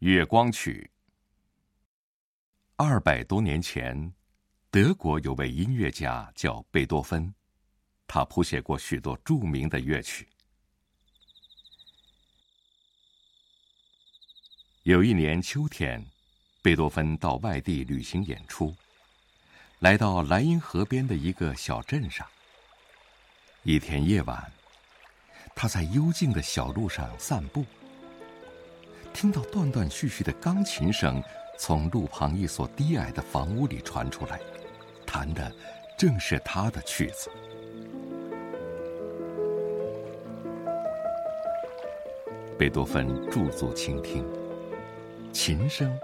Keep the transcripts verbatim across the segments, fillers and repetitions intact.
月光曲。二百多年前，德国有位音乐家叫贝多芬，他谱写过许多著名的乐曲。有一年秋天，贝多芬到外地旅行演出，来到莱茵河边的一个小镇上。一天夜晚，他在幽静的小路上散步，听到断断续续的钢琴声从路旁一所低矮的房屋里传出来，弹的正是他的曲子。贝多芬驻足倾听，琴声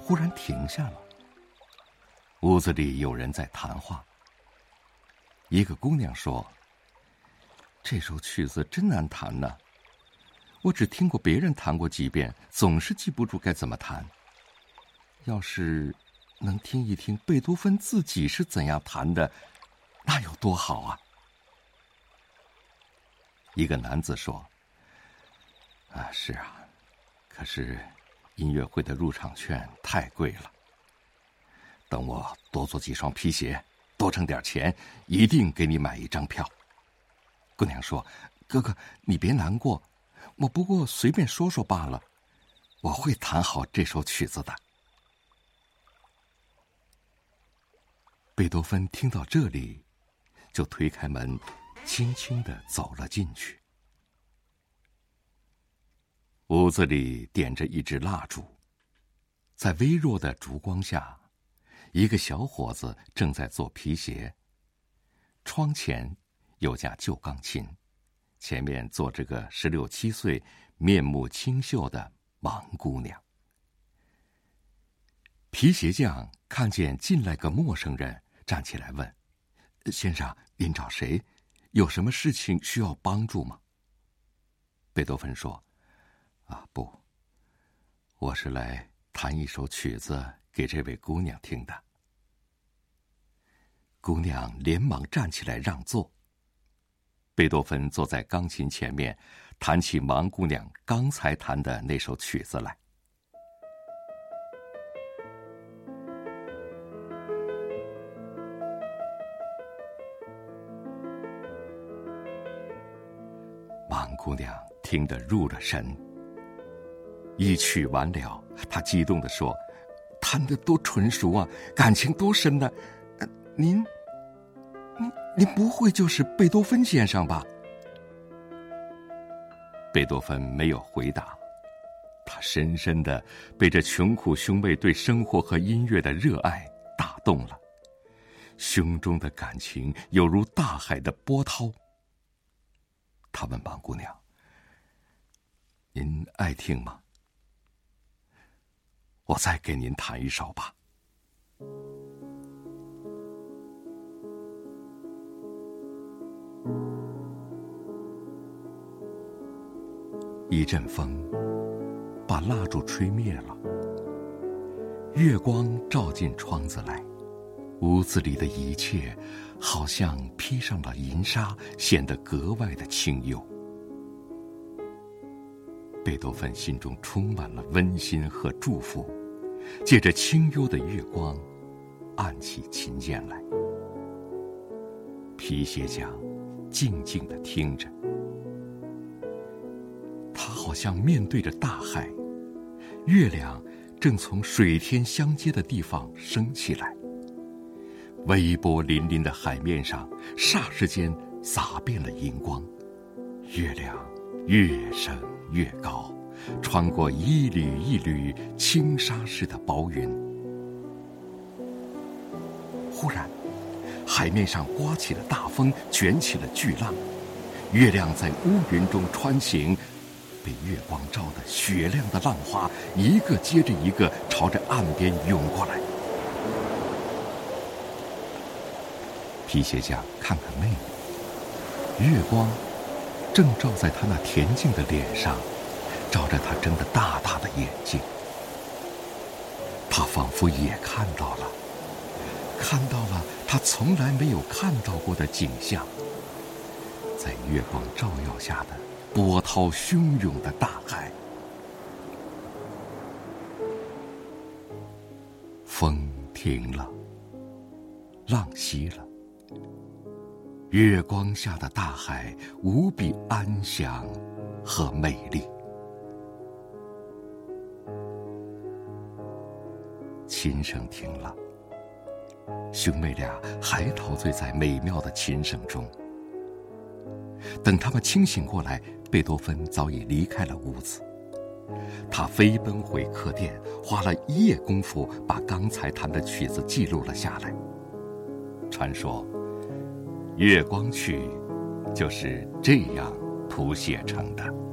忽然停下了。屋子里有人在谈话，一个姑娘说：“这首曲子真难弹呢，我只听过别人弹过几遍，总是记不住该怎么弹。要是能听一听贝多芬自己是怎样弹的，那有多好啊！”一个男子说：“啊，是啊，可是音乐会的入场券太贵了。等我多做几双皮鞋，多挣点钱，一定给你买一张票。”姑娘说：“哥哥，你别难过，我不过随便说说罢了，我会弹好这首曲子的。”贝多芬听到这里，就推开门，轻轻地走了进去。屋子里点着一支蜡烛，在微弱的烛光下，一个小伙子正在做皮鞋。窗前有架旧钢琴，前面坐着个十六七岁、面目清秀的盲姑娘。皮鞋匠看见进来个陌生人，站起来问：“先生，您找谁？有什么事情需要帮助吗？”贝多芬说：“啊，不，我是来弹一首曲子给这位姑娘听的。”姑娘连忙站起来让座。贝多芬坐在钢琴前面，弹起盲姑娘刚才弹的那首曲子来。盲姑娘听得入了神，一曲完了，她激动地说：“弹得多纯熟啊，感情多深呢、啊！您……您……”您不会就是贝多芬先生吧？贝多芬没有回答，他深深地被这穷苦兄妹对生活和音乐的热爱打动了，胸中的感情有如大海的波涛。他问盲姑娘：“您爱听吗？我再给您弹一首吧。”一阵风把蜡烛吹灭了，月光照进窗子来，屋子里的一切好像披上了银纱，显得格外的清幽。贝多芬心中充满了温馨和祝福，借着清幽的月光按起琴键来。皮鞋匠静静地听着，好像面对着大海，月亮正从水天相接的地方升起来，微波粼粼的海面上霎时间洒遍了银光。月亮越升越高，穿过一缕一缕轻纱似的薄云。忽然，海面上刮起了大风，卷起了巨浪，月亮在乌云中穿行，被月光照得雪亮的浪花一个接着一个朝着岸边涌过来。皮鞋匠看看妹妹，月光正照在她那恬静的脸上，照着她睁得大大的眼睛。他仿佛也看到了，看到了他从来没有看到过的景象，在月光照耀下的波涛汹涌的大海。风停了，浪息了，月光下的大海无比安详和美丽。琴声停了，兄妹俩还陶醉在美妙的琴声中。等他们清醒过来，贝多芬早已离开了屋子，他飞奔回客店，花了一夜功夫把刚才弹的曲子记录了下来。传说月光曲就是这样谱写成的。